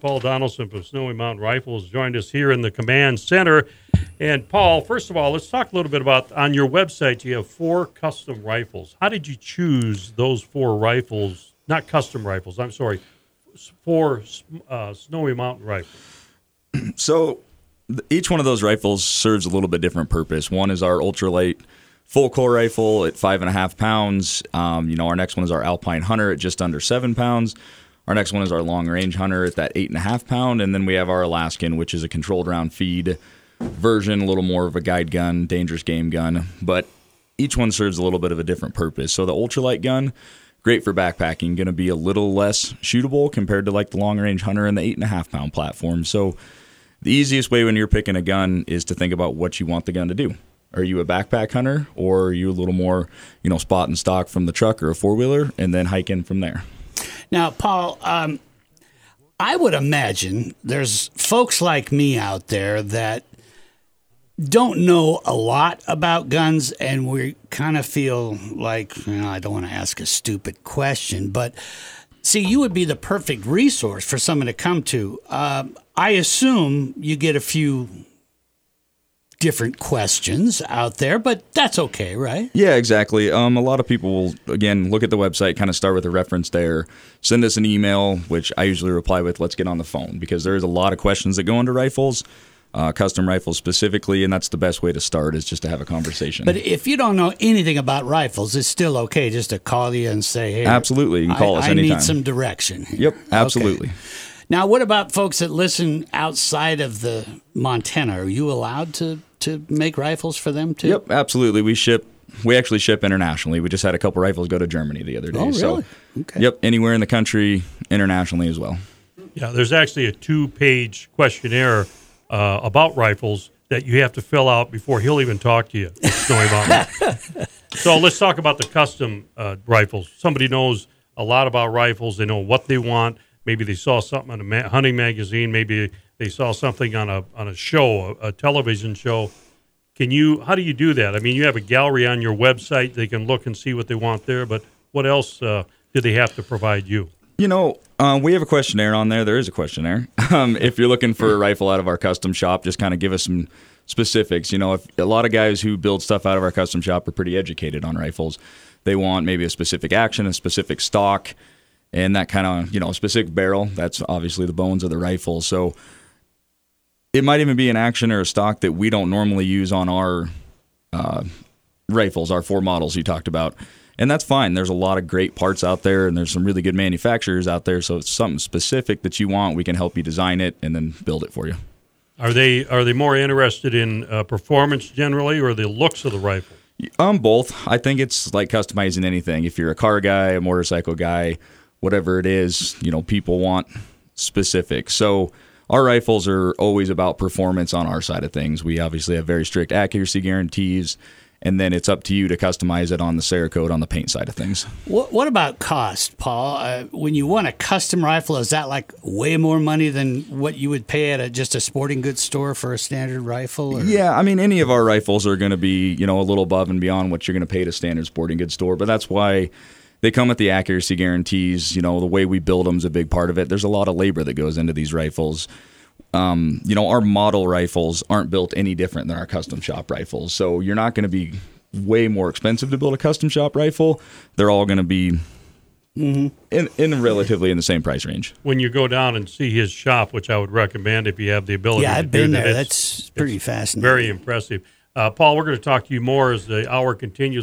Paul Donaldson from Snowy Mountain Rifles joined us here in the command center. And Paul, first of all, let's talk a little bit about, on your website, you have 4 custom rifles. How did you choose those 4 rifles, not custom rifles, I'm sorry, 4 Snowy Mountain Rifles? So each one of those rifles serves a little bit different purpose. One is our Ultralight full core rifle at 5.5 pounds. Our next one is our Alpine Hunter at just under 7 pounds. Our next one is our long-range hunter at that 8.5 pound, and then we have our Alaskan, which is a controlled round feed version, a little more of a guide gun, dangerous game gun, but each one serves a little bit of a different purpose. So the ultralight gun, great for backpacking, going to be a little less shootable compared to like the long-range hunter and the 8.5 pound platform. So the easiest way when you're picking a gun is to think about what you want the gun to do. Are you a backpack hunter, or are you a little more, spot and stock from the truck or a four-wheeler, and then hike in from there? Now, Paul, I would imagine there's folks like me out there that don't know a lot about guns, and we kind of feel like, I don't want to ask a stupid question, but see, you would be the perfect resource for someone to come to. I assume you get a few different questions out there, but that's okay, right? Yeah, exactly. A lot of people will, again, look at the website, kind of start with a reference there, send us an email, which I usually reply with, let's get on the phone, because there is a lot of questions that go into rifles, custom rifles specifically, and that's the best way to start, is just to have a conversation. But if you don't know anything about rifles, it's still okay just to call you and say, hey, absolutely, you can call us anytime. I need some direction. Yep, absolutely. Okay. Now, what about folks that listen outside of the Montana? Are you allowed to make rifles for them, too? Yep, absolutely. We actually ship internationally. We just had a couple rifles go to Germany the other day. Oh, really? So, okay. Yep, anywhere in the country, internationally as well. Yeah, there's actually a 2-page questionnaire about rifles that you have to fill out before he'll even talk to you. So let's talk about the custom rifles. Somebody knows a lot about rifles. They know what they want. Maybe they saw something on a hunting magazine. Maybe they saw something on a show, a television show. How do you do that? I mean, you have a gallery on your website. They can look and see what they want there. But what else do they have to provide you? We have a questionnaire on there. There is a questionnaire. If you're looking for a rifle out of our custom shop, just kind of give us some specifics. If a lot of guys who build stuff out of our custom shop are pretty educated on rifles. They want maybe a specific action, a specific stock, and that kind of, specific barrel. That's obviously the bones of the rifle. So it might even be an action or a stock that we don't normally use on our rifles, our 4 models you talked about. And that's fine. There's a lot of great parts out there, and there's some really good manufacturers out there. So if it's something specific that you want, we can help you design it and then build it for you. Are they more interested in performance generally, or the looks of the rifle? Both. I think it's like customizing anything. If you're a car guy, a motorcycle guy, whatever it is, people want specific. So our rifles are always about performance on our side of things. We obviously have very strict accuracy guarantees, and then it's up to you to customize it on the Cerakote, on the paint side of things. What about cost, Paul? When you want a custom rifle, is that like way more money than what you would pay at just a sporting goods store for a standard rifle? Or? Yeah, any of our rifles are going to be, a little above and beyond what you're going to pay at a standard sporting goods store, but that's why they come with the accuracy guarantees. The way we build them is a big part of it. There's a lot of labor that goes into these rifles. Our model rifles aren't built any different than our custom shop rifles. So you're not going to be way more expensive to build a custom shop rifle. They're all going to be relatively in the same price range. When you go down and see his shop, which I would recommend if you have the ability to do that. Yeah, I've been there. That's pretty fascinating. Very impressive. Paul, we're going to talk to you more as the hour continues.